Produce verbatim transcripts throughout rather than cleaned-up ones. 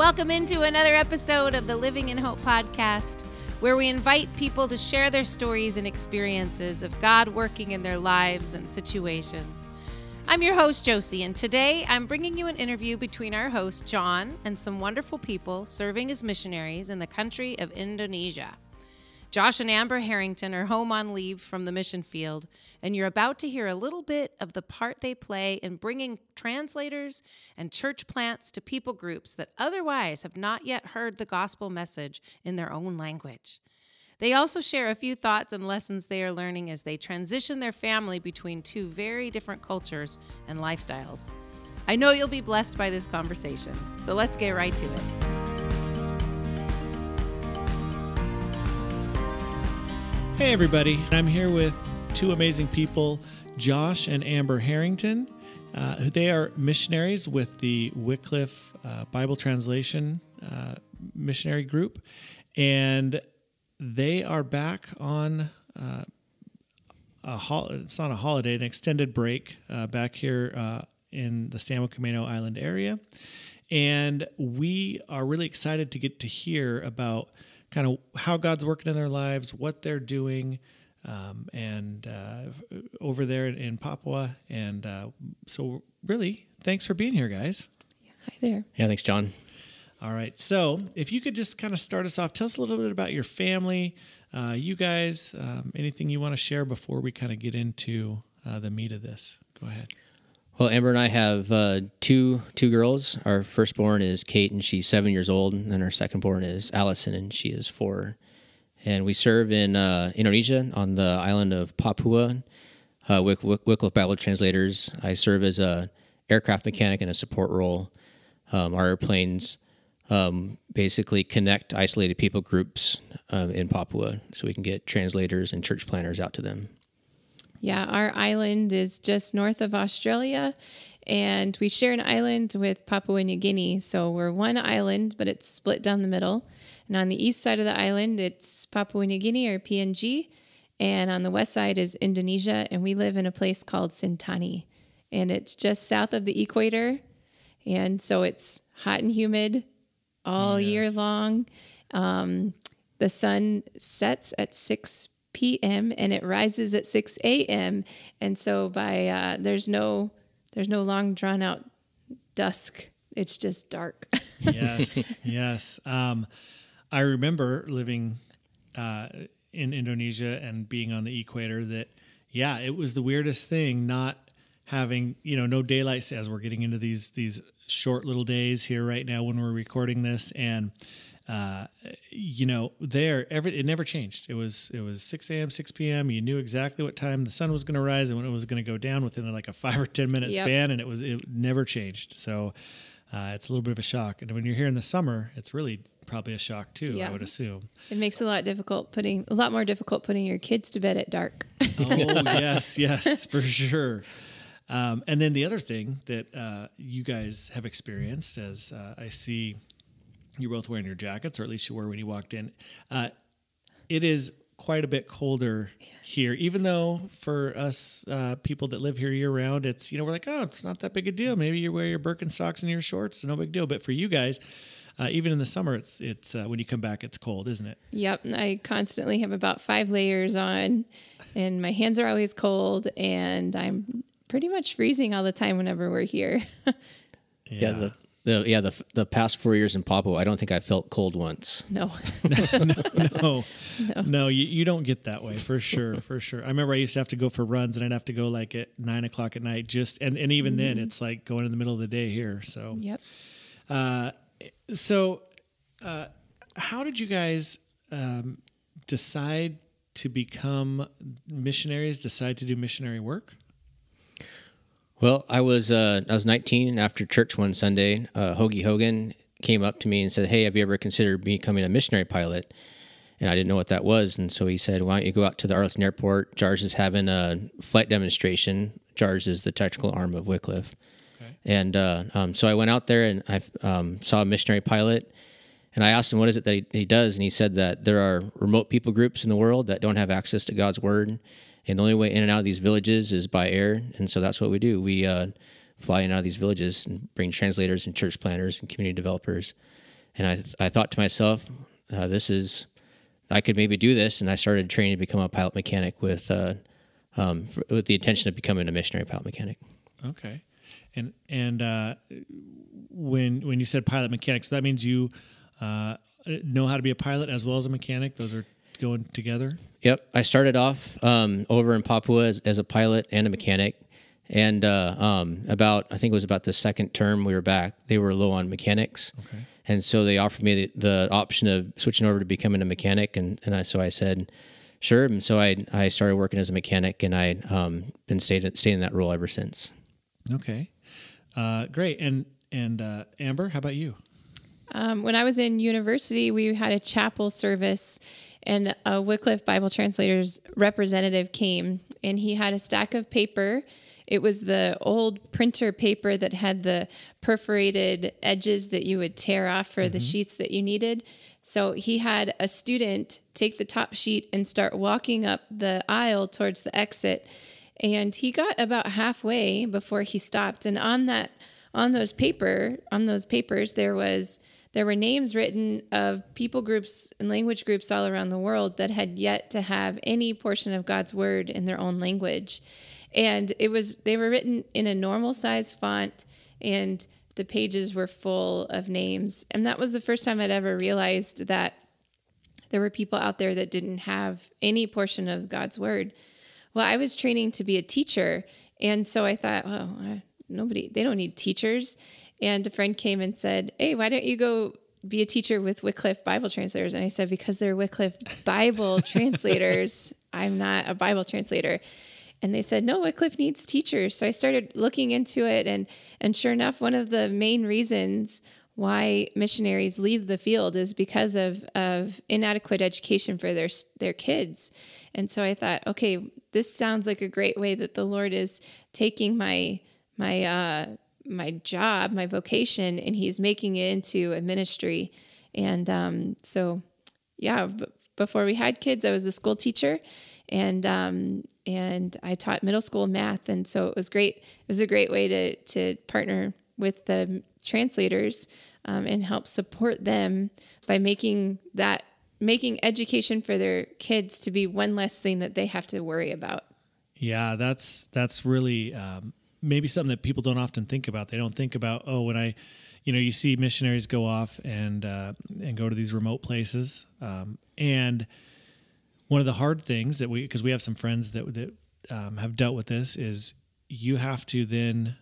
Welcome into another episode of the Living in Hope podcast, where we invite people to share their stories and experiences of God working in their lives and situations. I'm your host, Josie, and today I'm bringing you an interview between our host, John, and some wonderful people serving as missionaries in the country of Indonesia. Josh and Amber Harrington are home on leave from the mission field, and you're about to hear a little bit of the part they play in bringing translators and church plants to people groups that otherwise have not yet heard the gospel message in their own language. They also share a few thoughts and lessons they are learning as they transition their family between two very different cultures and lifestyles. I know you'll be blessed by this conversation, so let's get right to it. Hey everybody, I'm here with two amazing people, Josh and Amber Harrington. Uh, they are missionaries with the Wycliffe uh, Bible Translation uh, missionary group, and they are back on, uh, a hol- it's not a holiday, an extended break uh, back here uh, in the San Juan Camino Island area. And we are really excited to get to hear about kind of how God's working in their lives, what they're doing, um, and uh, over there in Papua. And uh, so really, thanks for being here, guys. Yeah, hi there. Yeah, thanks, John. All right. So if you could just kind of start us off, tell us a little bit about your family, uh, you guys, um, anything you want to share before we kind of get into uh, the meat of this. Go ahead. Well, Amber and I have uh, two two girls. Our firstborn is Kate, and she's seven years old, and our secondborn is Allison, and she is four. And we serve in uh, Indonesia on the island of Papua. Uh, Wycliffe Wick, Wick, Bible Translators. I serve as a aircraft mechanic in a support role. Um, our airplanes um, basically connect isolated people groups um, in Papua, so we can get translators and church planters out to them. Yeah, our island is just north of Australia, and we share an island with Papua New Guinea. So we're one island, but it's split down the middle. And on the east side of the island, it's Papua New Guinea, or P N G, and on the west side is Indonesia, and we live in a place called Sentani. And it's just south of the equator, and so it's hot and humid all yes. year long. Um, the sun sets at six p.m. and it rises at six a.m. and so by uh, there's no there's no long drawn out dusk. It's just dark. yes, yes. Um, I remember living uh, in Indonesia and being on the equator. That yeah, it was the weirdest thing not having you know no daylight as we're getting into these these short little days here right now when we're recording this and. Uh, you know, there, every, it never changed. It was, it was six a.m., six p.m. You knew exactly what time the sun was going to rise and when it was going to go down within like a five or ten minute yep. span. And it was, it never changed. So, uh, it's a little bit of a shock. And when you're here in the summer, it's really probably a shock too, yeah. I would assume. It makes it a lot difficult putting, a lot more difficult putting your kids to bed at dark. oh yes, yes, for sure. Um, and then the other thing that, uh, you guys have experienced as, uh, I see, you're both wearing your jackets, or at least you were when you walked in. Uh, it is quite a bit colder yeah. here, even though for us uh, people that live here year round, it's, you know, we're like, oh, it's not that big a deal. Maybe you wear your Birkenstocks and your shorts, so no big deal. But for you guys, uh, even in the summer, it's, it's uh, when you come back, it's cold, isn't it? Yep. I constantly have about five layers on, and my hands are always cold, and I'm pretty much freezing all the time whenever we're here. yeah. yeah the- The, yeah, the the past four years in Papua, I don't think I felt cold once. No. no, no, no, no, you, you don't get that way, for sure, for sure. I remember I used to have to go for runs, and I'd have to go like at nine o'clock at night, just and, and even mm-hmm. then, it's like going in the middle of the day here. So, yep. Uh, so uh, how did you guys um, decide to become missionaries, decide to do missionary work? Well, I was uh, I was nineteen after church one Sunday. Uh, Hoagie Hogan came up to me and said, "Hey, have you ever considered becoming a missionary pilot?" And I didn't know what that was. And so he said, "Why don't you go out to the Arlington Airport? Jars is having a flight demonstration. Jars is the technical arm of Wycliffe." Okay. And uh, um, so I went out there and I um, saw a missionary pilot. And I asked him, "What is it that he, he does?" And he said that there are remote people groups in the world that don't have access to God's word. And the only way in and out of these villages is by air, and so that's what we do. We uh, fly in and out of these villages and bring translators and church planters and community developers And I I thought to myself, uh, this is, I could maybe do this. And I started training to become a pilot mechanic with uh, um, for, with the intention of becoming a missionary pilot mechanic. Okay. And and uh, when when you said pilot mechanic, so that means you uh, know how to be a pilot as well as a mechanic? Those are going together? Yep. I started off um, over in Papua as, as a pilot and a mechanic. And uh, um, about, I think it was about the second term we were back, they were low on mechanics. Okay. And so they offered me the, the option of switching over to becoming a mechanic. And, and I, so I said, sure. And so I I started working as a mechanic, and I've um, been stayed, stayed in that role ever since. Okay. Uh, great. And, and uh, Amber, how about you? Um, when I was in university, we had a chapel service, and a Wycliffe Bible Translators representative came, and he had a stack of paper. It was the old printer paper that had the perforated edges that you would tear off for mm-hmm. the sheets that you needed. So he had a student take the top sheet and start walking up the aisle towards the exit. And he got about halfway before he stopped. And on that, on those paper, on those papers, there was there were names written of people groups and language groups all around the world that had yet to have any portion of God's word in their own language. And it was, they were written in a normal size font, and the pages were full of names. And that was the first time I'd ever realized that there were people out there that didn't have any portion of God's word. Well, I was training to be a teacher. And so I thought, well, nobody, they don't need teachers. And a friend came and said, hey, why don't you go be a teacher with Wycliffe Bible Translators? And I said, because they're Wycliffe Bible Translators. I'm not a Bible translator. And they said, no, Wycliffe needs teachers. So I started looking into it. And, and sure enough, one of the main reasons why missionaries leave the field is because of, of inadequate education for their, their kids. And so I thought, okay, this sounds like a great way that the Lord is taking my, my, uh, my job, my vocation, and he's making it into a ministry. And, um, so yeah, b- before we had kids, I was a school teacher, and, um, and I taught middle school math. And so it was great. It was a great way to, to partner with the translators, um, and help support them by making that, making education for their kids to be one less thing that they have to worry about. Yeah, that's, that's really, um, maybe something that people don't often think about. They don't think about, oh, when I, you know, you see missionaries go off and, uh, and go to these remote places. Um, and one of the hard things that we, cause we have some friends that, that, um, have dealt with this, is you have to then,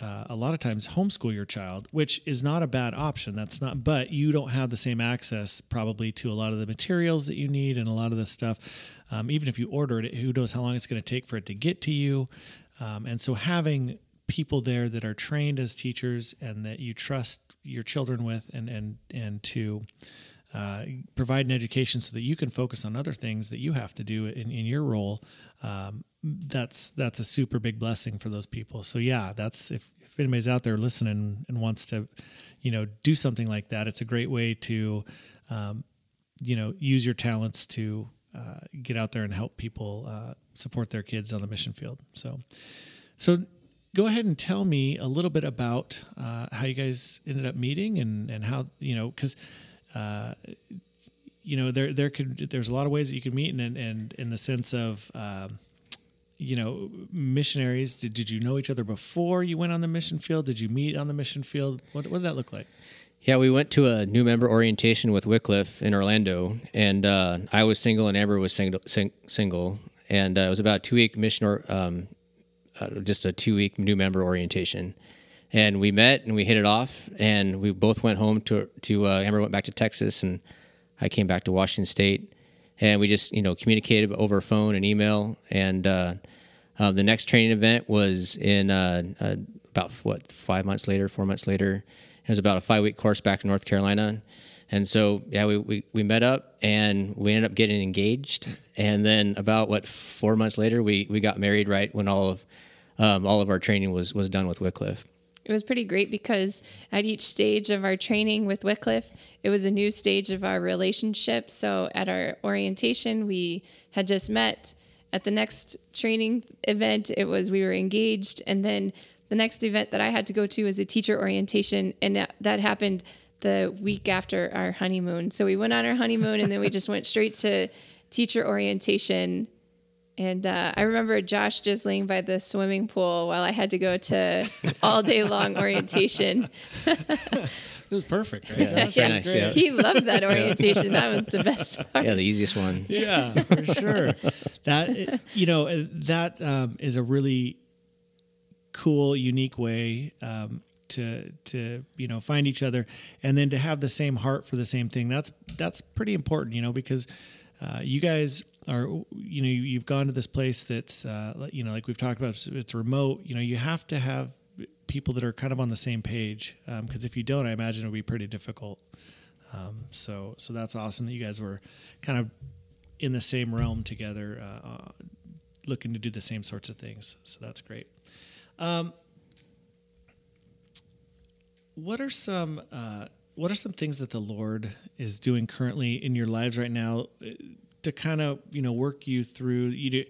uh, a lot of times homeschool your child, which is not a bad option. That's not, but you don't have the same access probably to a lot of the materials that you need and a lot of the stuff. Um, even if you ordered it, who knows how long it's going to take for it to get to you. Um, and so having people there that are trained as teachers and that you trust your children with, and, and, and to uh, provide an education so that you can focus on other things that you have to do in, in your role, um, that's that's a super big blessing for those people. So yeah, that's if, if anybody's out there listening and wants to, you know, do something like that, it's a great way to, um, you know, use your talents to Uh, get out there and help people uh, support their kids on the mission field. So, so go ahead and tell me a little bit about uh, how you guys ended up meeting, and, and how, you know, because uh, you know there there could there's a lot of ways that you could meet, and and in the sense of uh, you know missionaries. Did, did you know each other before you went on the mission field? Did you meet on the mission field? What what did that look like? Yeah, we went to a new member orientation with Wycliffe in Orlando, and uh, I was single, and Amber was single. Sing, single, and uh, it was about a two-week mission, or um, uh, just a two-week new member orientation. And we met, and we hit it off, and we both went home to to uh, Amber went back to Texas, and I came back to Washington State, and we just you know communicated over phone and email. And uh, uh, the next training event was in uh, uh, about what five months later, four months later. It was about a five-week course back to North Carolina. And so, yeah, we, we, we met up, and we ended up getting engaged. And then about, what, four months later, we, we got married right when all of um, all of our training was, was done with Wycliffe. It was pretty great because at each stage of our training with Wycliffe, it was a new stage of our relationship. So at our orientation, we had just met. At the next training event, it was we were engaged, and then the next event that I had to go to was a teacher orientation, and that happened the week after our honeymoon. So we went on our honeymoon and then we just went straight to teacher orientation. And uh, I remember Josh just laying by the swimming pool while I had to go to all day long orientation. It was perfect, right? Yeah, yeah. Nice, yeah. He loved that orientation. That was the best part. Yeah, the easiest one. Yeah, for sure. That, you know, that um, is a really cool, unique way um, to to you know find each other, and then to have the same heart for the same thing. That's that's pretty important, you know, because uh, you guys are, you know, you've gone to this place that's uh, you know, like we've talked about, it's remote. You know, you have to have people that are kind of on the same page, um, because if you don't, I imagine it would be pretty difficult. Um, so, so that's awesome that you guys were kind of in the same realm together, uh, uh, looking to do the same sorts of things. So that's great. Um, what are some uh, what are some things that the Lord is doing currently in your lives right now to kind of, you know, work you through? You do,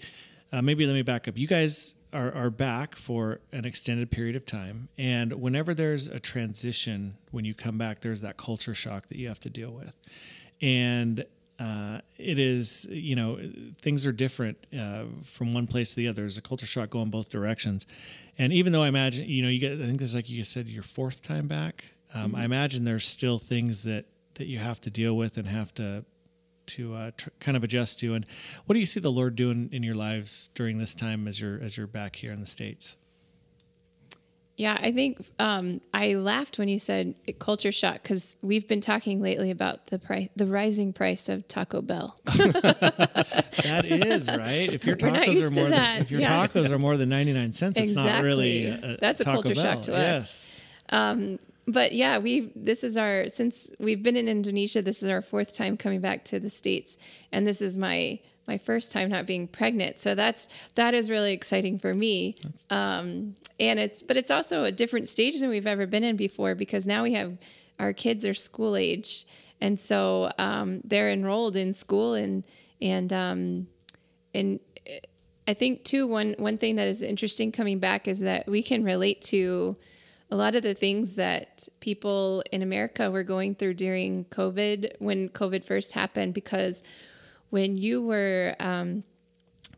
uh, maybe let me back up. You guys Are, are back for an extended period of time. And whenever there's a transition, when you come back, there's that culture shock that you have to deal with. And uh, it is, you know, things are different uh, from one place to the other. There's a culture shock going both directions. And even though I imagine, you know, you get, I think there's, like you said, your fourth time back. Um, mm-hmm. I imagine there's still things that, that you have to deal with and have to, to uh, tr- kind of adjust to. And what do you see the Lord doing in your lives during this time as you're, as you're back here in the States? Yeah, I think um, I laughed when you said culture shock, because we've been talking lately about the price, the rising price of Taco Bell. That is right. If your tacos are more than, if your yeah. tacos are more than ninety-nine cents, exactly. It's not really a, a that's a Taco culture Bell. Shock to us. Yes. Um, But yeah, we this is our, since we've been in Indonesia, this is our fourth time coming back to the States. And this is my, my first time not being pregnant. So that's, that is really exciting for me. Um, and it's, but it's also a different stage than we've ever been in before, because now we have, our kids are school age. And so um, they're enrolled in school, and, and, um, and I think too, one, one thing that is interesting coming back is that we can relate to a lot of the things that people in America were going through during COVID, when COVID first happened, because when you were, um,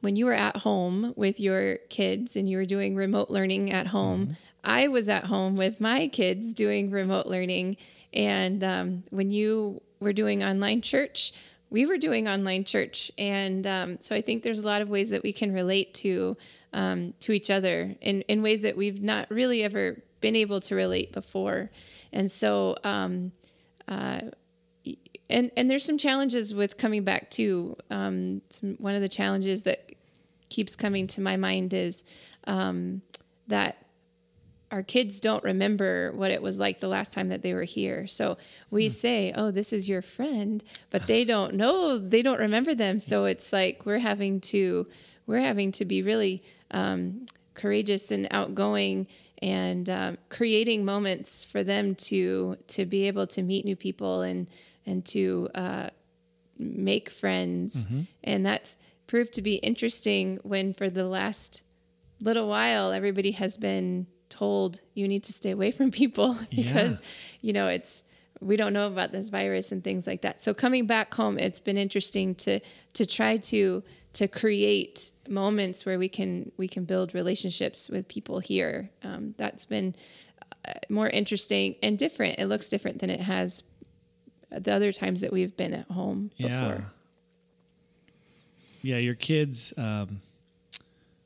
when you were at home with your kids and you were doing remote learning at home, mm-hmm. I was at home with my kids doing remote learning. And, um, when you were doing online church, we were doing online church. And, um, so I think there's a lot of ways that we can relate to, um, to each other in, in ways that we've not really ever been able to relate before. And so, um, uh, and, and there's some challenges with coming back too. Um, some, one of the challenges that keeps coming to my mind is, um, that our kids don't remember what it was like the last time that they were here. So we mm. say, oh, this is your friend, but they don't know, they don't remember them. So it's like, we're having to, we're having to be really, um, courageous and outgoing, and um, creating moments for them to to be able to meet new people and and to uh, make friends. Mm-hmm. And that's proved to be interesting when for the last little while, everybody has been told you need to stay away from people because, yeah. you know, it's we don't know about this virus and things like that. So coming back home, it's been interesting to to try to to create moments where we can we can build relationships with people here. Um, that's been uh, more interesting and different. It looks different than it has the other times that we've been at home yeah. before. Yeah, your kids, um,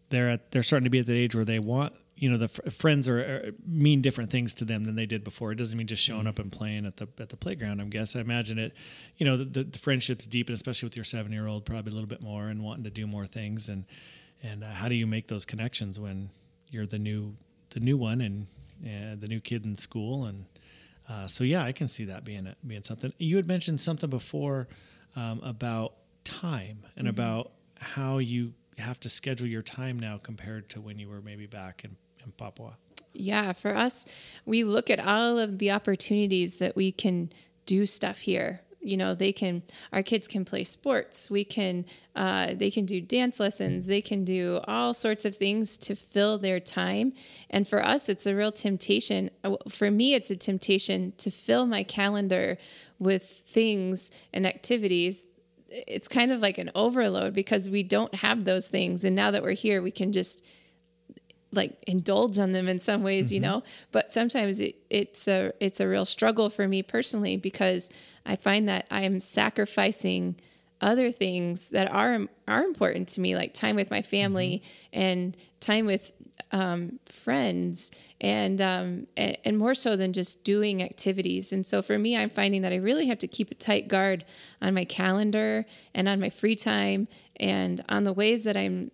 they're at, they're starting to be at the age where they want, you know, the f- friends are, are mean different things to them than they did before. It doesn't mean just showing up and playing at the at the playground. I guess I imagine it, you know, the, the, the friendships deepen, especially with your seven year old, probably a little bit more and wanting to do more things. And and uh, how do you make those connections when you're the new the new one and uh, the new kid in school? And uh, so yeah, I can see that being being something. You had mentioned something before um, about time and mm-hmm. about how you have to schedule your time now compared to when you were maybe back in, in Papua. Yeah, for us, we look at all of the opportunities that we can do stuff here. you know, they can, our kids can play sports. We can, uh, they can do dance lessons. They can do all sorts of things to fill their time. And for us, it's a real temptation. For me, it's a temptation to fill my calendar with things and activities. It's kind of like an overload because we don't have those things. And now that we're here, we can just like indulge on them in some ways, mm-hmm. you know, but sometimes it, it's a, it's a real struggle for me personally, because I find that I am sacrificing other things that are, are important to me, like time with my family mm-hmm. and time with, um, friends and, um, and, and more so than just doing activities. And so for me, I'm finding that I really have to keep a tight guard on my calendar and on my free time and on the ways that I'm,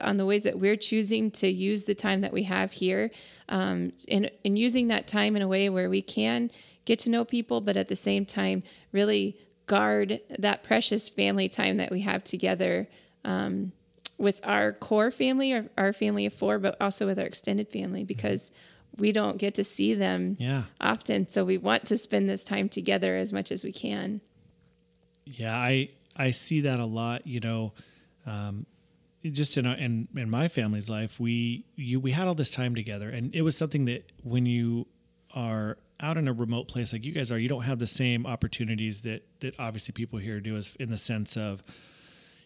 on the ways that we're choosing to use the time that we have here, um, and, and using that time in a way where we can get to know people, but at the same time, really guard that precious family time that we have together, um, with our core family, or our family of four, but also with our extended family, because we don't get to see them yeah. often. So we want to spend this time together as much as we can. Yeah. I, I see that a lot, you know, um, just in, our, in in my family's life, we you we had all this time together, and it was something that when you are out in a remote place like you guys are, you don't have the same opportunities that that obviously people here do, as in the sense of,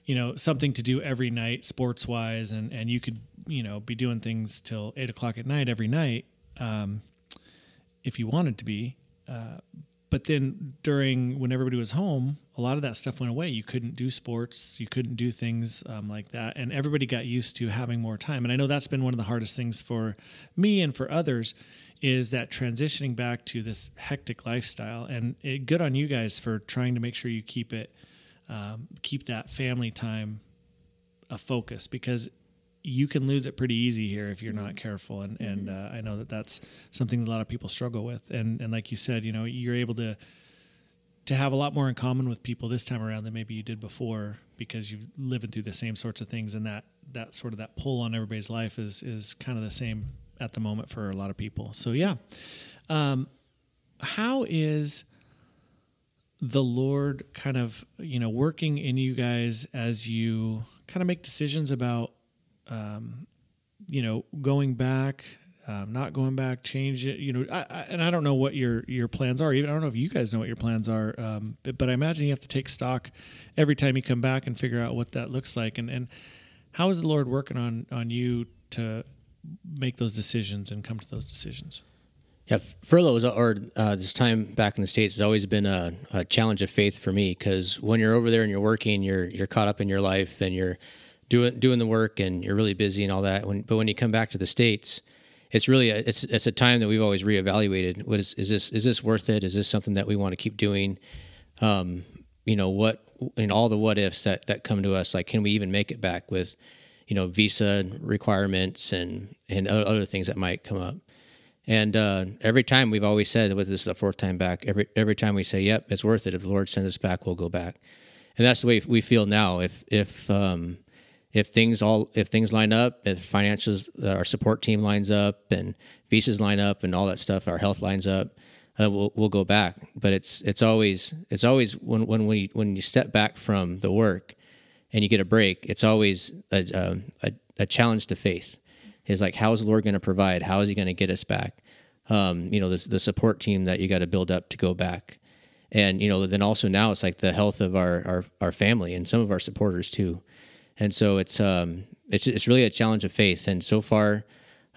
you know, something to do every night sports wise, and and you could, you know, be doing things till eight o'clock at night every night, um, if you wanted to be. Uh, But then during, when everybody was home, a lot of that stuff went away. You couldn't do sports. You couldn't do things um, like that. And everybody got used to having more time. And I know that's been one of the hardest things for me and for others, is that transitioning back to this hectic lifestyle. And it, good on you guys for trying to make sure you keep it, um, keep that family time a focus, because you can lose it pretty easy here if you're not careful. And, and, uh, I know that that's something that a lot of people struggle with. And, and like you said, you know, you're able to, to have a lot more in common with people this time around than maybe you did before, because you're living through the same sorts of things. And that, that sort of that pull on everybody's life is, is kind of the same at the moment for a lot of people. So yeah. Um, how is the Lord kind of, you know, working in you guys as you kind of make decisions about, um, you know, going back, um, not going back, change it, you know, I, I, and I don't know what your, your plans are. Even I don't know if you guys know what your plans are. Um, but, but I imagine you have to take stock every time you come back and figure out what that looks like. And, and how is the Lord working on, on you to make those decisions and come to those decisions? Yeah. Furloughs or, uh, this time back in the States has always been a, a challenge of faith for me. 'Cause when you're over there and you're working, you're, you're caught up in your life and you're, doing doing the work and you're really busy and all that. When, but when you come back to the States, it's really a, it's it's a time that we've always reevaluated. What is is this is this worth it? Is this something that we want to keep doing? Um, you know, what and all the what ifs that, that come to us. Like, can we even make it back with, you know, visa requirements and and other things that might come up? And uh, every time we've always said, well, this is the fourth time back. Every every time we say, yep, it's worth it. If the Lord sends us back, we'll go back. And that's the way we feel now. If if um, If things all if things line up, if financials, uh, our support team lines up, and visas line up, and all that stuff, our health lines up, uh, we'll we'll go back. But it's it's always it's always when when we when you step back from the work and you get a break, it's always a a, a, a challenge to faith. It's like, how is the Lord going to provide? How is He going to get us back? Um, you know, the the support team that you got to build up to go back, and you know, then also now it's like the health of our our, our family and some of our supporters too. And so it's um it's it's really a challenge of faith, and so far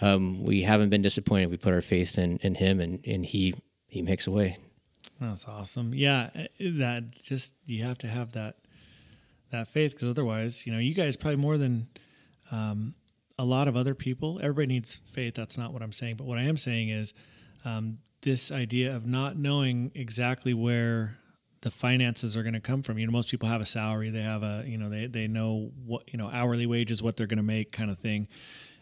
um, we haven't been disappointed. We put our faith in, in Him, and, and He He makes a way. That's awesome. Yeah, that just you have to have that that faith, because otherwise, you know, you guys probably more than um, a lot of other people. Everybody needs faith. That's not what I'm saying, but what I am saying is um, this idea of not knowing exactly where the finances are going to come from. You know, most people have a salary. They have a, you know, they, they know what, you know, hourly wage is what they're going to make kind of thing.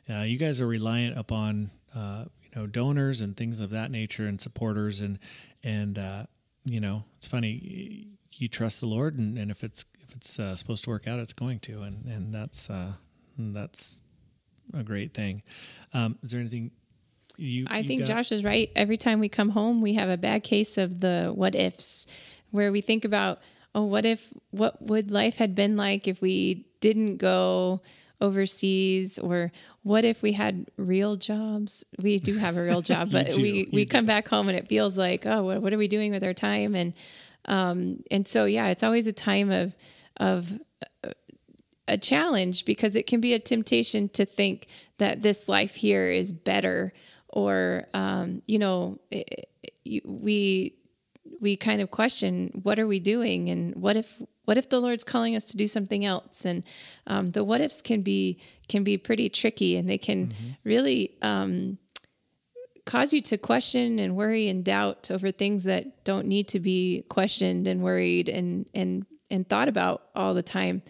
Uh, you guys are reliant upon, uh, you know, donors and things of that nature and supporters. And, and, uh, you know, it's funny, you trust the Lord, and, and if it's, if it's uh, supposed to work out, it's going to, and, and that's, uh, that's a great thing. Um, is there anything you, I you think got? Josh is right. Every time we come home, we have a bad case of the what ifs. where we think about, oh, what if, what would life had been like if we didn't go overseas, or what if we had real jobs? We do have a real job, but do, we, we do. come back home and it feels like, oh, what, what are we doing with our time? And, um, and so, yeah, it's always a time of, of uh, a challenge, because it can be a temptation to think that this life here is better, or, um, you know, it, it, we, we kind of question, what are we doing? And what if, what if the Lord's calling us to do something else? And, um, the what ifs can be, can be pretty tricky, and they can mm-hmm. really, um, cause you to question and worry and doubt over things that don't need to be questioned and worried and, and, and thought about all the time.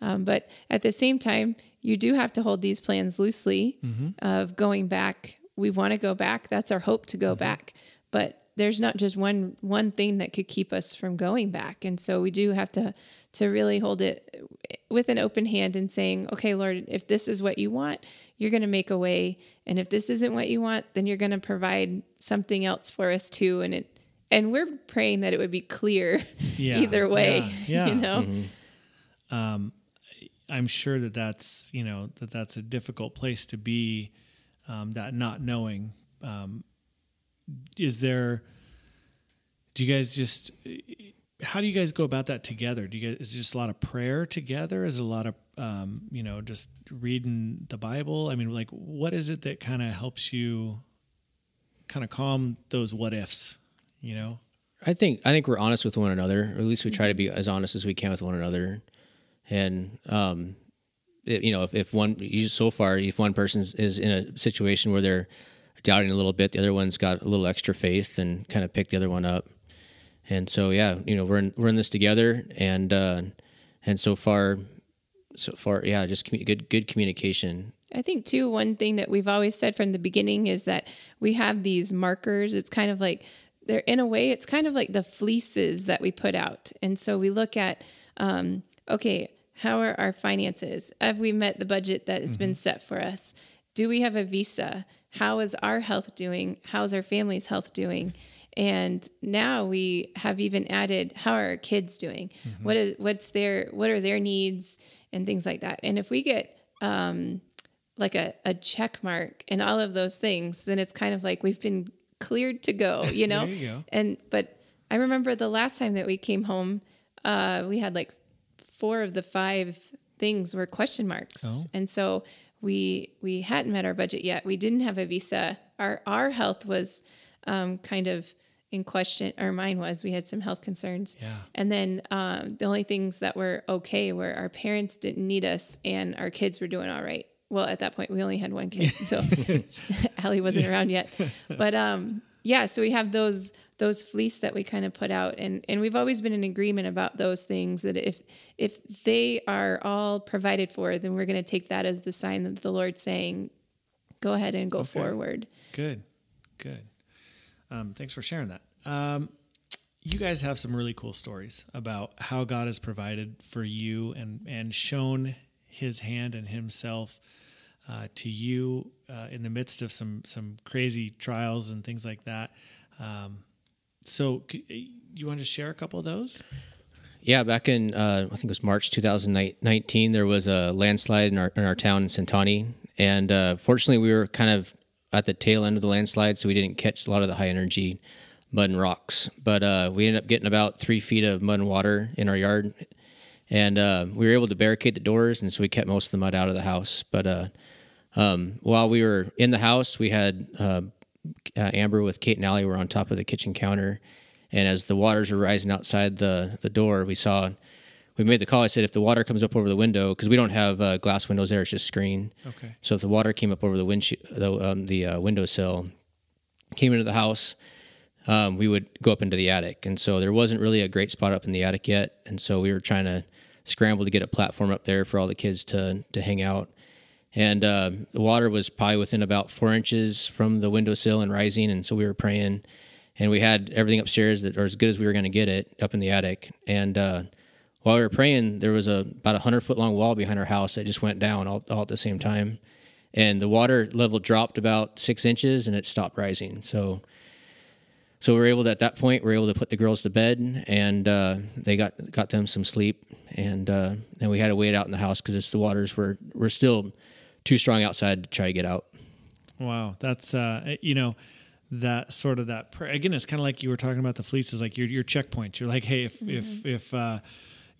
Um, but at the same time, you do have to hold these plans loosely mm-hmm. of going back. We want to go back. That's our hope, to go mm-hmm. back, but there's not just one, one thing that could keep us from going back. And so we do have to, to really hold it with an open hand and saying, okay, Lord, if this is what you want, you're going to make a way. And if this isn't what you want, then you're going to provide something else for us too. And it, and we're praying that it would be clear yeah, either way, yeah, yeah. you know? Mm-hmm. Um, I'm sure that that's, you know, that that's a difficult place to be, um, that not knowing, um, is there, do you guys just, how do you guys go about that together? Do you guys, is it just a lot of prayer together? Is it a lot of, um, you know, just reading the Bible? I mean, like, what is it that kind of helps you kind of calm those what ifs, you know? I think, I think we're honest with one another, or at least we try to be as honest as we can with one another. And, um, it, you know, if, if one, you, so far, if one person is in a situation where they're doubting a little bit, the other one's got a little extra faith and kind of pick the other one up. And so, yeah, you know, we're in, we're in this together, and, uh, and so far, so far, yeah, just commu- good, good communication. I think too, one thing that we've always said from the beginning is that we have these markers. It's kind of like they're, in a way, it's kind of like the fleeces that we put out. And so we look at, um, okay, how are our finances? Have we met the budget that has mm-hmm. been set for us? Do we have a visa? How is our health doing? How's our family's health doing? And now we have even added, how are our kids doing? Mm-hmm. What is, what's their, what are their needs and things like that. And if we get, um, like a, a check mark in all of those things, then it's kind of like we've been cleared to go, you know? There you go. And, but I remember the last time that we came home, uh, we had like four of the five things were question marks. Oh. And so We we hadn't met our budget yet. We didn't have a visa. Our our health was um, kind of in question, or mine was. We had some health concerns. Yeah. And then um, the only things that were okay were our parents didn't need us and our kids were doing all right. Well, at that point, we only had one kid, so Allie wasn't around yet. But um, yeah, so we have those those fleece that we kind of put out, and, and we've always been in agreement about those things, that if, if they are all provided for, then we're going to take that as the sign of the Lord saying, go ahead and go okay. forward. Good. Good. Um, thanks for sharing that. Um, you guys have some really cool stories about how God has provided for you and, and shown his hand and himself, uh, to you, uh, in the midst of some, some crazy trials and things like that. Um, So you want to share a couple of those? Yeah, back in, uh, I think it was March two thousand nineteen, there was a landslide in our in our town in Sentani. And uh, fortunately, we were kind of at the tail end of the landslide, so we didn't catch a lot of the high-energy mud and rocks. But uh, we ended up getting about three feet of mud and water in our yard. And uh, we were able to barricade the doors, and so we kept most of the mud out of the house. But uh, um, while we were in the house, we had... Uh, Uh, Amber with Kate and Allie were on top of the kitchen counter, and as the waters were rising outside the, the door, we saw, we made the call. I said, if the water comes up over the window, because we don't have uh, glass windows there, it's just screen. Okay. So if the water came up over the windshield, the, um, the uh, windowsill, came into the house, um, we would go up into the attic. And so there wasn't really a great spot up in the attic yet, and so we were trying to scramble to get a platform up there for all the kids to to hang out. And uh, the water was probably within about four inches from the windowsill and rising. And so we were praying, and we had everything upstairs that, or as good as we were going to get it, up in the attic. And uh, while we were praying, there was a about a hundred foot long wall behind our house that just went down all, all at the same time. And the water level dropped about six inches, and it stopped rising. So, So we were able to, at that point, we were able to put the girls to bed, and uh, they got got them some sleep. And uh, then we had to wait out in the house because the waters were, were still too strong outside to try to get out. Wow. That's, uh, you know, that sort of that, pr- again, it's kind of like you were talking about the fleeces, like your your checkpoints. You're like, hey, if, mm-hmm. if, if, uh,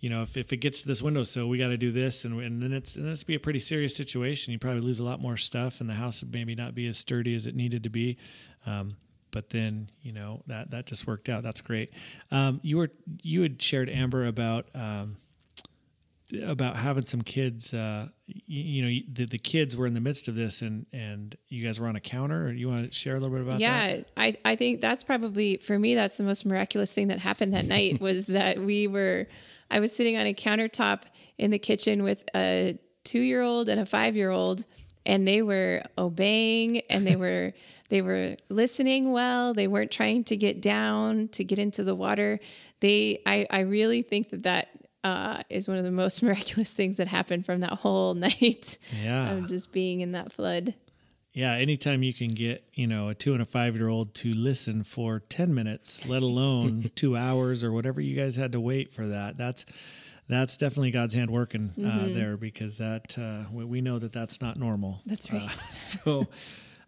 you know, if, if it gets to this windowsill, we got to do this. And and then it's, and this would be a pretty serious situation. You probably lose a lot more stuff, and the house would maybe not be as sturdy as it needed to be. Um, but then, you know, that, that just worked out. That's great. Um, you were, you had shared, Amber, about, um, about having some kids, uh, you, you know, the, the kids were in the midst of this, and, and you guys were on a counter. Or you want to share a little bit about yeah, that? Yeah. I, I think that's probably, for me, that's the most miraculous thing that happened that night was that we were, I was sitting on a countertop in the kitchen with a two-year-old and a five-year-old, and they were obeying, and they were, they were listening well. They weren't trying to get down to get into the water. They, I, I really think that that, Uh, is one of the most miraculous things that happened from that whole night. Yeah. Of just being in that flood. Yeah. Anytime you can get, you know, a two and a five-year-old to listen for ten minutes, let alone two hours or whatever you guys had to wait for that. That's, that's definitely God's hand working uh, mm-hmm. there, because that, uh, we, we know that that's not normal. That's right. Uh, so,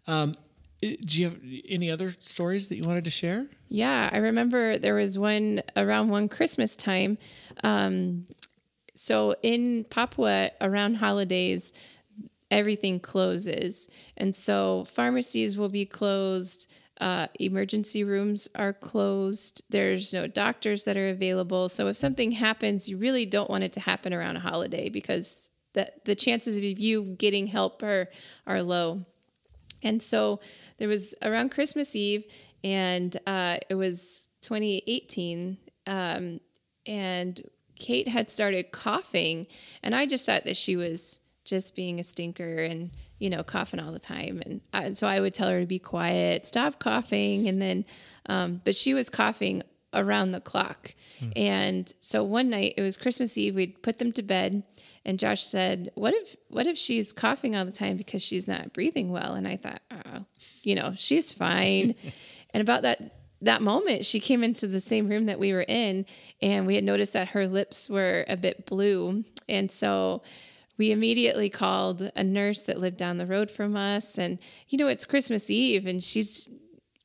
um, do you have any other stories that you wanted to share? Yeah, I remember there was one around one Christmas time. Um, so in Papua, around holidays, everything closes. And so pharmacies will be closed. Uh, emergency rooms are closed. There's no doctors that are available. So if something happens, you really don't want it to happen around a holiday, because the, the chances of you getting help are, are low. And so there was around Christmas Eve, and uh, it was twenty eighteen, um, and Kate had started coughing, and I just thought that she was just being a stinker and, you know, coughing all the time. And, I, and so I would tell her to be quiet, stop coughing. And then, um, but she was coughing around the clock. Mm. And so one night, it was Christmas Eve, we'd put them to bed, and Josh said, what if, what if she's coughing all the time because she's not breathing well? And I thought, oh, you know, she's fine. And about that, that moment, she came into the same room that we were in, and we had noticed that her lips were a bit blue. And so we immediately called a nurse that lived down the road from us. And, you know, it's Christmas Eve, and she's,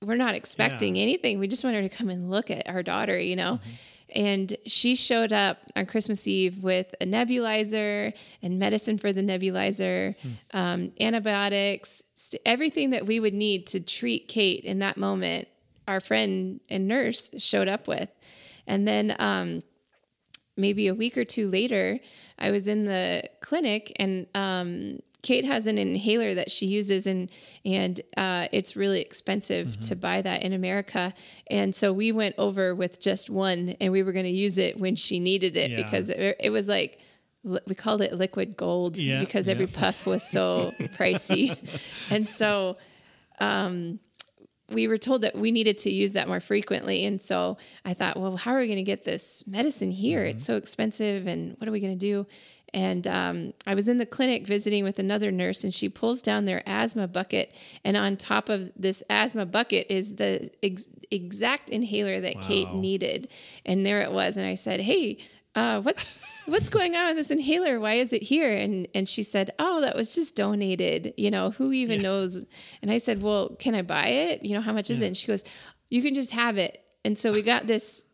we're not expecting yeah. anything. We just want her to come and look at our daughter, you know? Mm-hmm. And she showed up on Christmas Eve with a nebulizer and medicine for the nebulizer, hmm. um, antibiotics, st- everything that we would need to treat Kate in that moment. Our friend and nurse showed up with. And then um, maybe a week or two later, I was in the clinic, and um, Kate has an inhaler that she uses, and and uh, it's really expensive mm-hmm. to buy that in America. And so we went over with just one, and we were going to use it when she needed it yeah. because it, it was like, we called it liquid gold yeah, because yeah. every puff was so pricey. And so um, we were told that we needed to use that more frequently. And so I thought, well, how are we going to get this medicine here? Mm-hmm. It's so expensive, and what are we going to do? And um, I was in the clinic visiting with another nurse, and she pulls down their asthma bucket. And on top of this asthma bucket is the ex- exact inhaler that wow. Kate needed. And there it was. And I said, hey, uh, what's what's going on with this inhaler? Why is it here? And and she said, oh, that was just donated. You know, who even yeah. knows? And I said, well, can I buy it? You know, how much yeah. is it? And she goes, you can just have it. And so we got this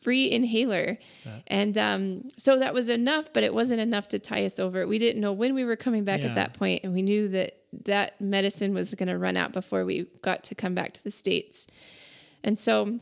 free inhaler. Yeah. And um, so that was enough, but it wasn't enough to tie us over. We didn't know when we were coming back yeah. at that point, and we knew that that medicine was going to run out before we got to come back to the States. And so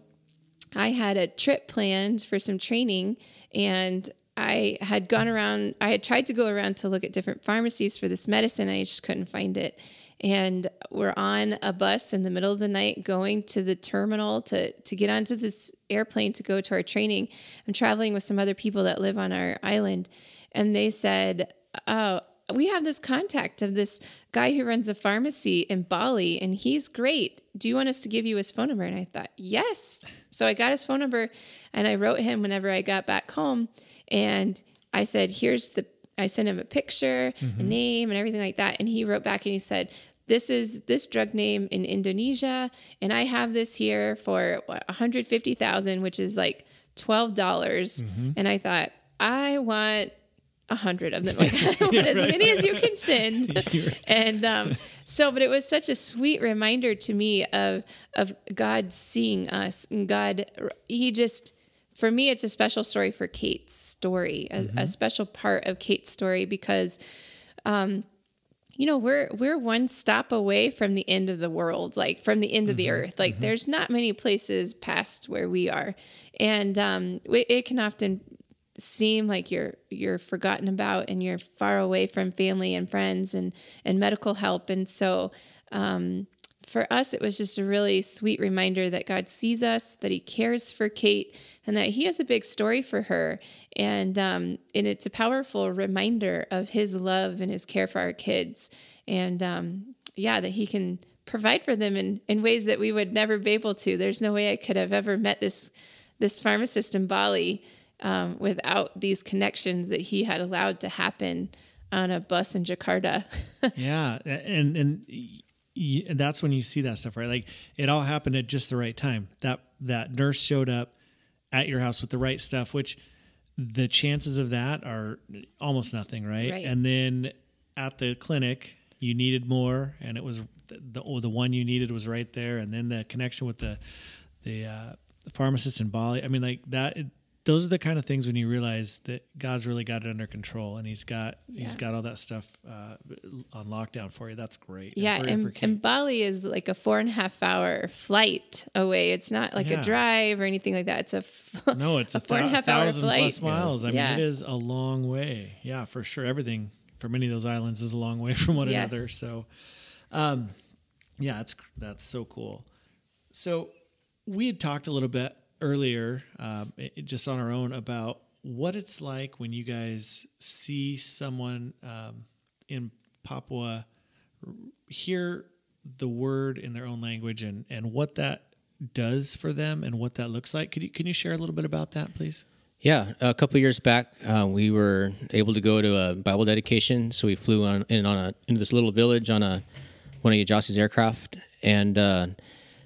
I had a trip planned for some training, and I had gone around, I had tried to go around to look at different pharmacies for this medicine. I just couldn't find it. And we're on a bus in the middle of the night going to the terminal to, to get onto this airplane to go to our training. I'm traveling with some other people that live on our island. And they said, oh, we have this contact of this guy who runs a pharmacy in Bali, and he's great. Do you want us to give you his phone number? And I thought, yes. So I got his phone number, and I wrote him whenever I got back home. And I said, here's the I sent him a picture, mm-hmm. a name, and everything like that. And he wrote back and he said, this is this drug name in Indonesia, and I have this here for one hundred fifty thousand dollars, which is like twelve dollars. Mm-hmm. And I thought, I want a hundred of them. Like, I want yeah, as right. many as you can send. And um, so, but it was such a sweet reminder to me of, of God seeing us, and God, he just, for me, it's a special story for Kate's story, a, mm-hmm. a special part of Kate's story, because, um, you know, we're, we're one stop away from the end of the world, like from the end mm-hmm. of the earth. Like mm-hmm. there's not many places past where we are. And, um, it, it can often seem like you're, you're forgotten about and you're far away from family and friends and, and medical help. And so, um, for us, it was just a really sweet reminder that God sees us, that he cares for Kate, and that he has a big story for her. And, um, and it's a powerful reminder of his love and his care for our kids. And, um, yeah, that he can provide for them in, in ways that we would never be able to. There's no way I could have ever met this, this pharmacist in Bali, um, without these connections that he had allowed to happen on a bus in Jakarta. yeah. And, and, You, that's when you see that stuff, right? Like it all happened at just the right time. That that nurse showed up at your house with the right stuff, which the chances of that are almost nothing, right? right. And then at the clinic, you needed more, and it was the the, oh, the one you needed was right there. And then the connection with the the, uh, the pharmacist in Bali. I mean, like that. It, those are the kind of things when you realize that God's really got it under control, and he's got, yeah. he's got all that stuff, uh, on lockdown for you. That's great. Yeah. And, and, and Bali is like a four and a half hour flight away. It's not like yeah. a drive or anything like that. It's a, fl- no, it's a, a four th- and a half hour flight. Plus miles. I yeah. mean, it is a long way. Yeah, for sure. Everything for many of those islands is a long way from one yes. another. So, um, yeah, it's, that's so cool. So we had talked a little bit earlier, um, it, just on our own, about what it's like when you guys see someone um, in Papua hear the word in their own language, and, and what that does for them and what that looks like. Could you, can you share a little bit about that, please? Yeah. A couple of years back, uh, we were able to go to a Bible dedication. So we flew on in on a, into this little village on a, one of Josh's aircraft. And, uh,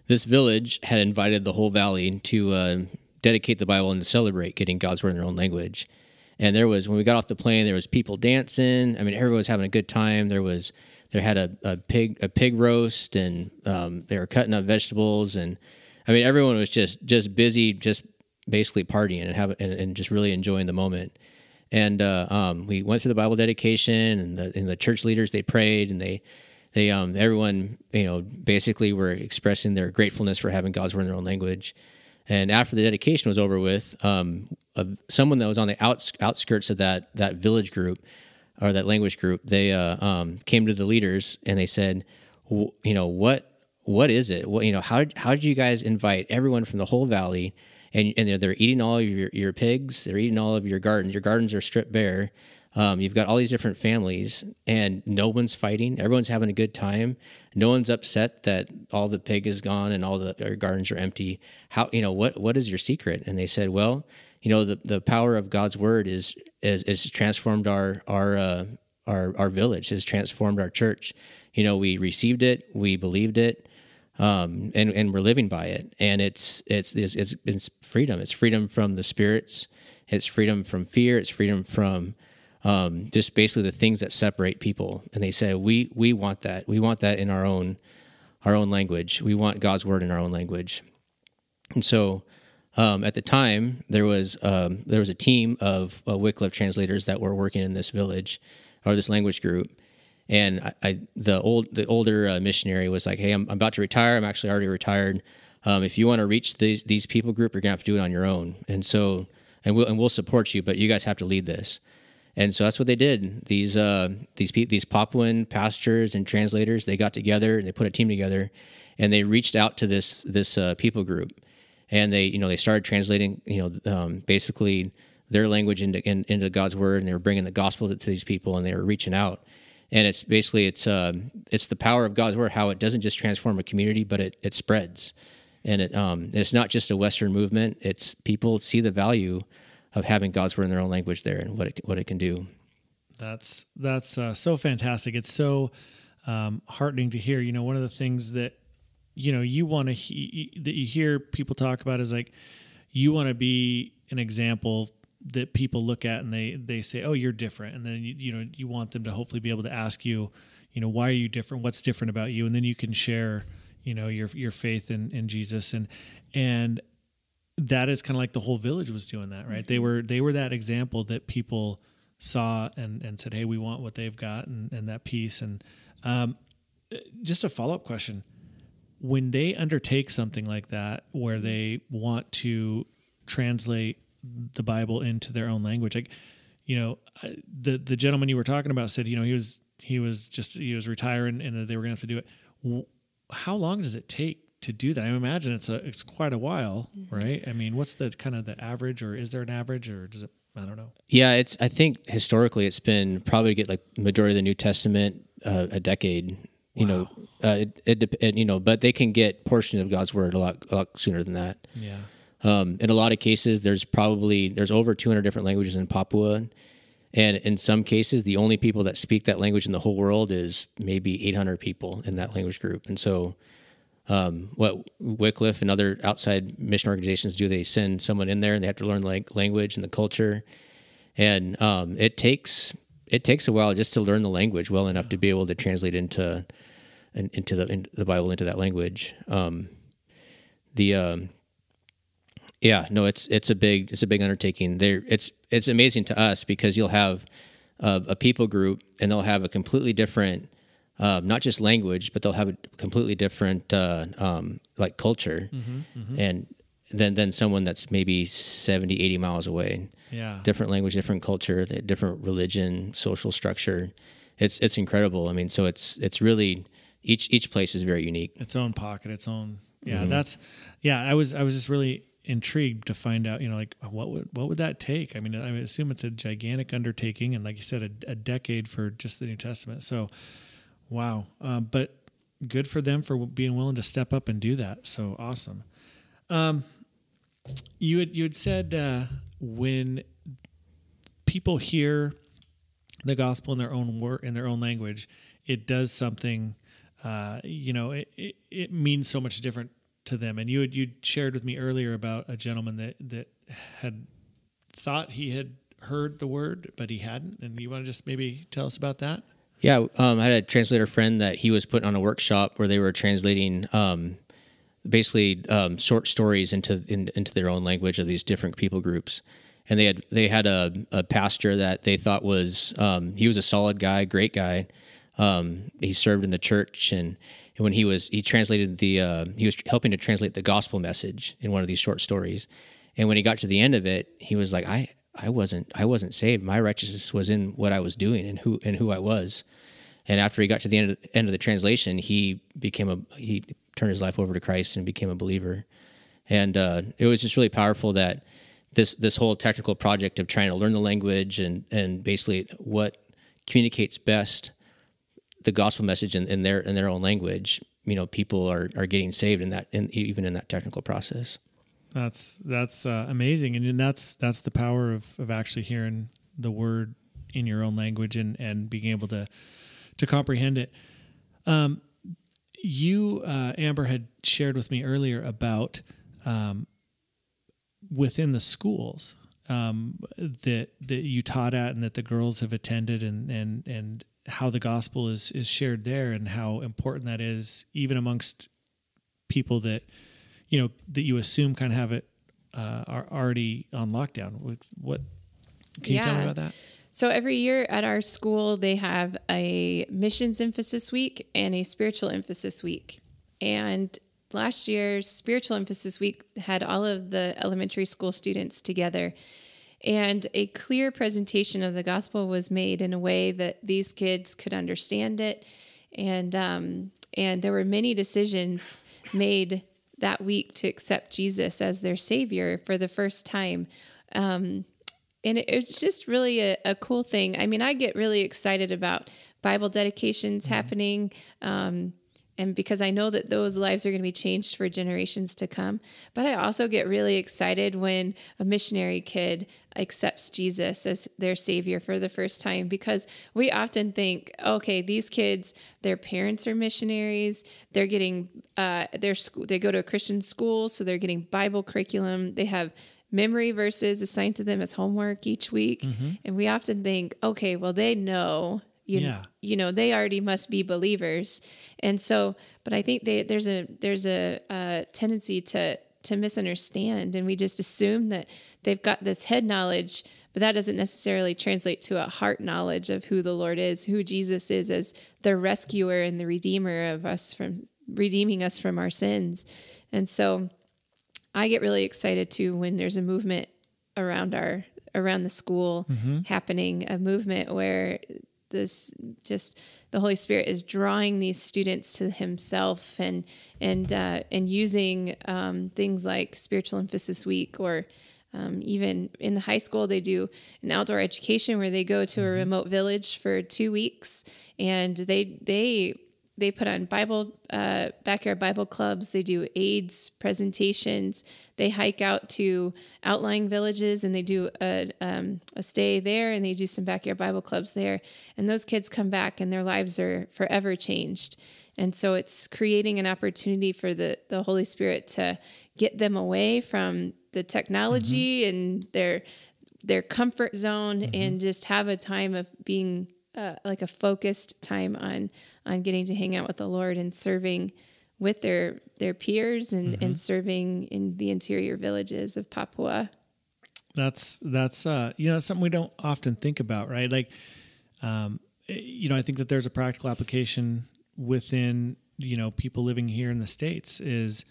this village had invited the whole valley to uh, dedicate the Bible and to celebrate getting God's word in their own language. And there was, when we got off the plane, there was people dancing. I mean, everyone was having a good time. There was, there had a, a pig, a pig roast, and um, they were cutting up vegetables. And I mean, everyone was just, just busy, just basically partying and having, and, and just really enjoying the moment. And uh, um, we went through the Bible dedication, and the, and the church leaders, they prayed, and they, They, um, everyone, you know, basically were expressing their gratefulness for having God's word in their own language. And after the dedication was over with, um, uh, someone that was on the outs- outskirts of that that village group or that language group, they uh, um, came to the leaders and they said, w- you know, what what is it? What, you know, how did, how did you guys invite everyone from the whole valley? And and they're, they're eating all of your, your pigs. They're eating all of your gardens. Your gardens are stripped bare. Um, you've got all these different families, and no one's fighting. Everyone's having a good time. No one's upset that all the pig is gone and all the our gardens are empty. How, you know, what, what is your secret? And they said, well, you know, the, the power of God's word is, is, is transformed our, our, uh, our, our village, has transformed our church. You know, we received it, we believed it. Um, and, and we're living by it. And it's, it's, it's, it's, it's freedom. It's freedom from the spirits. It's freedom from fear. It's freedom from, Um, just basically the things that separate people. And they said, we, we want that. We want that in our own, our own language. We want God's word in our own language. And so, um, at the time there was, um, there was a team of uh, Wycliffe translators that were working in this village or this language group. And I, I the old, the older uh, missionary was like, hey, I'm, I'm about to retire. I'm actually already retired. Um, if you want to reach these, these people group, you're gonna have to do it on your own. And so, and we'll, and we'll support you, but you guys have to lead this. And so that's what they did. These uh, these pe- these Papuan pastors and translators, they got together and they put a team together, and they reached out to this this uh, people group, and they you know they started translating you know um, basically their language into in, into God's word, and they were bringing the gospel to, to these people, and they were reaching out. And it's basically it's uh, it's the power of God's word, how it doesn't just transform a community, but it it spreads, and it um it's not just a Western movement. It's people see the value of having God's word in their own language there and what it, what it can do. That's, that's uh, so fantastic. It's so, um, heartening to hear. You know, one of the things that, you know, you want to, he- that you hear people talk about is like, you want to be an example that people look at and they, they say, oh, you're different. And then, you, you know, you want them to hopefully be able to ask you, you know, why are you different? What's different about you? And then you can share, you know, your, your faith in, in Jesus. And, and that is kind of like the whole village was doing that, right? Mm-hmm. They were, they were that example that people saw and, and said, hey, we want what they've got. And, and that piece. And, um, just a follow-up question. When they undertake something like that, where they want to translate the Bible into their own language, like, you know, the, the gentleman you were talking about said, you know, he was, he was just, he was retiring and they were going to have to do it. How long does it take to do that? I imagine it's a, it's quite a while, right? I mean, what's the kind of the average, or is there an average, or does it, I don't know. Yeah. It's, I think historically it's been probably get like the majority of the New Testament, uh, a decade, you wow. know, uh, it, it, it, you know, but they can get portions of God's word a lot, a lot sooner than that. Yeah. Um, in a lot of cases, there's probably, there's over two hundred different languages in Papua. And in some cases, the only people that speak that language in the whole world is maybe eight hundred people in that language group. And so um, what Wycliffe and other outside mission organizations do, they send someone in there and they have to learn the language and the culture. And um, it takes it takes a while just to learn the language well enough to be able to translate into into the, into the Bible, into that language. Um, the... Um, Yeah, no, it's it's a big it's a big undertaking. There, it's it's amazing to us because you'll have uh, a people group and they'll have a completely different, uh, not just language, but they'll have a completely different uh, um, like culture, mm-hmm, mm-hmm. and then then someone that's maybe seventy, eighty miles away. Yeah, different language, different culture, different religion, social structure. It's it's incredible. I mean, so it's it's really each each place is very unique. Its own pocket, its own. Yeah, mm-hmm. that's yeah. I was I was just really. intrigued to find out, you know, like what would, what would that take? I mean, I assume it's a gigantic undertaking and like you said, a, a decade for just the New Testament. So, wow. Um, but good for them for being willing to step up and do that. So awesome. Um, you had, you had said, uh, when people hear the gospel in their own word, in their own language, it does something, uh, you know, it, it, it means so much different to them. And you had, you shared with me earlier about a gentleman that, that had thought he had heard the word, but he hadn't. And you want to just maybe tell us about that? Yeah. Um, I had a translator friend that he was put on a workshop where they were translating, um, basically, um, short stories into, in, into their own language of these different people groups. And they had, they had a, a pastor that they thought was, um, he was a solid guy, great guy. Um, he served in the church and, And when he was, he translated the, uh, he was helping to translate the gospel message in one of these short stories. And when he got to the end of it, he was like, I, I wasn't, I wasn't saved. My righteousness was in what I was doing and who, and who I was. And after he got to the end of the, end of the translation, he became a, he turned his life over to Christ and became a believer. And, uh, it was just really powerful that this, this whole technical project of trying to learn the language and, and basically what communicates best the gospel message in, in their in their own language, you know, people are, are getting saved in that, in, even in that technical process. That's that's uh, amazing, and, and that's that's the power of, of actually hearing the word in your own language and, and being able to to comprehend it. Um, you uh, Amber had shared with me earlier about um, within the schools um, that that you taught at and that the girls have attended and and and. how the gospel is, is shared there and how important that is, even amongst people that, you know, that you assume kind of have it, uh, are already on lockdown. What, can yeah. you tell me about that? So every year at our school, they have a missions emphasis week and a spiritual emphasis week. And last year's spiritual emphasis week had all of the elementary school students together, and a clear presentation of the gospel was made in a way that these kids could understand it. And um, and there were many decisions made that week to accept Jesus as their Savior for the first time. Um, and it, it's just really a, a cool thing. I mean, I get really excited about Bible dedications mm-hmm. happening. Um, And because I know that those lives are going to be changed for generations to come. But I also get really excited when a missionary kid accepts Jesus as their savior for the first time, because we often think, okay, these kids, their parents are missionaries. They're getting, uh, their school, they go to a Christian school. So they're getting Bible curriculum. They have memory verses assigned to them as homework each week. Mm-hmm. And we often think, okay, well, they know, You, yeah. you know, they already must be believers. And so, but I think they, there's a, there's a, a tendency to, to misunderstand. And we just assume that they've got this head knowledge, but that doesn't necessarily translate to a heart knowledge of who the Lord is, who Jesus is as the rescuer and the redeemer of us from redeeming us from our sins. And so I get really excited too, when there's a movement around our, around the school mm-hmm. happening, a movement where this just the Holy Spirit is drawing these students to himself and, and, uh, and using, um, things like Spiritual Emphasis Week, or, um, even in the high school, they do an outdoor education where they go to a remote village for two weeks and they, they, they put on Bible, uh, backyard Bible clubs. They do AIDS presentations. They hike out to outlying villages and they do a, um, a stay there, and they do some backyard Bible clubs there. And those kids come back and their lives are forever changed. And so it's creating an opportunity for the, the Holy Spirit to get them away from the technology mm-hmm. and their, their comfort zone mm-hmm. and just have a time of being Uh, like a focused time on, on getting to hang out with the Lord and serving with their, their peers and, mm-hmm. and serving in the interior villages of Papua. That's, that's, uh, you know, something we don't often think about, right? Like, um, you know, I think that there's a practical application within, you know, people living here in the States is,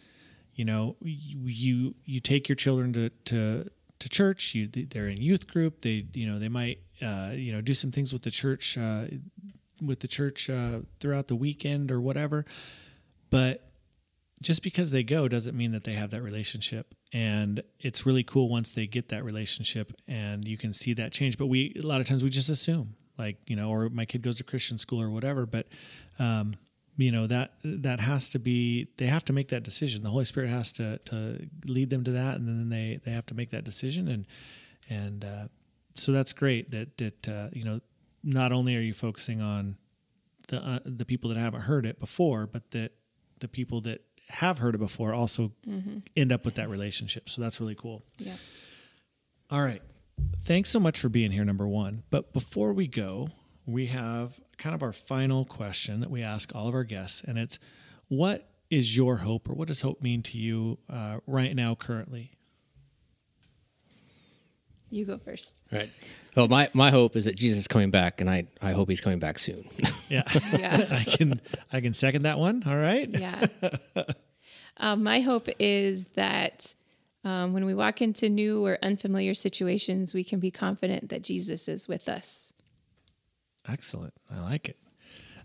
you know, you, you take your children to, to, to church, you, they're in youth group. They, you know, they might, Uh, you know, do some things with the church, uh, with the church uh, throughout the weekend or whatever. But just because they go doesn't mean that they have that relationship. And it's really cool once they get that relationship and you can see that change. But we, a lot of times we just assume, like, you know, or my kid goes to Christian school or whatever. But, um, you know, that, that has to be, they have to make that decision. The Holy Spirit has to, to lead them to that. And then they, they have to make that decision. And, and, uh, so that's great that, that, uh, you know, not only are you focusing on the, uh, the people that haven't heard it before, but that the people that have heard it before also mm-hmm. end up with that relationship. So that's really cool. Yeah. All right. Thanks so much for being here, number one. But before we go, we have kind of our final question that we ask all of our guests, and it's, what is your hope, or what does hope mean to you uh, right now, currently? You go first. All right. Well, my, my hope is that Jesus is coming back, and I, I hope he's coming back soon. Yeah. yeah. I can I can second that one. All right. Yeah. Um, my hope is that um, when we walk into new or unfamiliar situations, we can be confident that Jesus is with us. Excellent. I like it.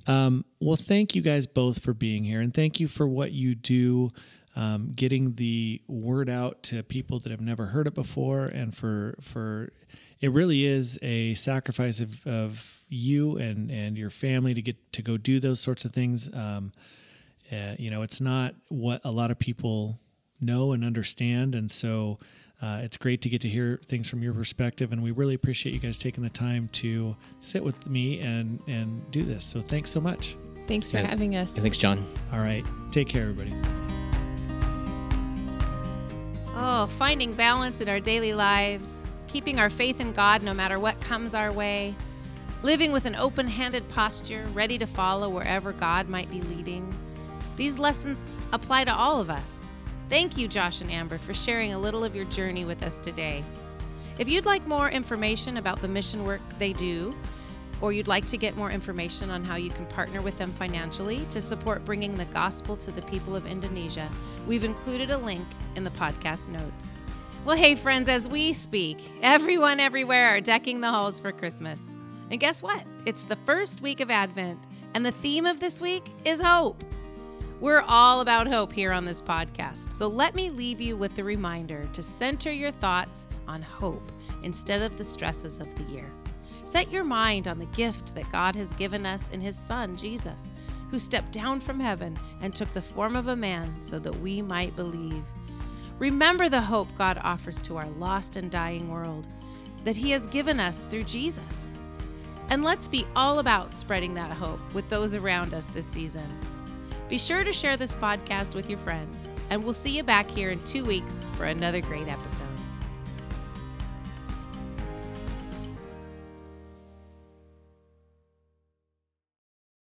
Um, well, thank you guys both for being here, and thank you for what you do. Um, getting the word out to people that have never heard it before, and for for it really is a sacrifice of, of you and, and your family to get to go do those sorts of things. Um, uh, you know, it's not what a lot of people know and understand, and so uh, it's great to get to hear things from your perspective. And we really appreciate you guys taking the time to sit with me and and do this. So thanks so much. Thanks for yeah. having us. Yeah, thanks, John. All right, take care, everybody. Oh, finding balance in our daily lives, keeping our faith in God no matter what comes our way, living with an open-handed posture, ready to follow wherever God might be leading. These lessons apply to all of us. Thank you, Josh and Amber, for sharing a little of your journey with us today. If you'd like more information about the mission work they do, or you'd like to get more information on how you can partner with them financially to support bringing the gospel to the people of Indonesia, we've included a link in the podcast notes. Well, hey, friends, as we speak, everyone everywhere are decking the halls for Christmas. And guess what? It's the first week of Advent, and the theme of this week is hope. We're all about hope here on this podcast. So let me leave you with the reminder to center your thoughts on hope instead of the stresses of the year. Set your mind on the gift that God has given us in his Son, Jesus, who stepped down from heaven and took the form of a man so that we might believe. Remember the hope God offers to our lost and dying world that he has given us through Jesus. And let's be all about spreading that hope with those around us this season. Be sure to share this podcast with your friends, and we'll see you back here in two weeks for another great episode.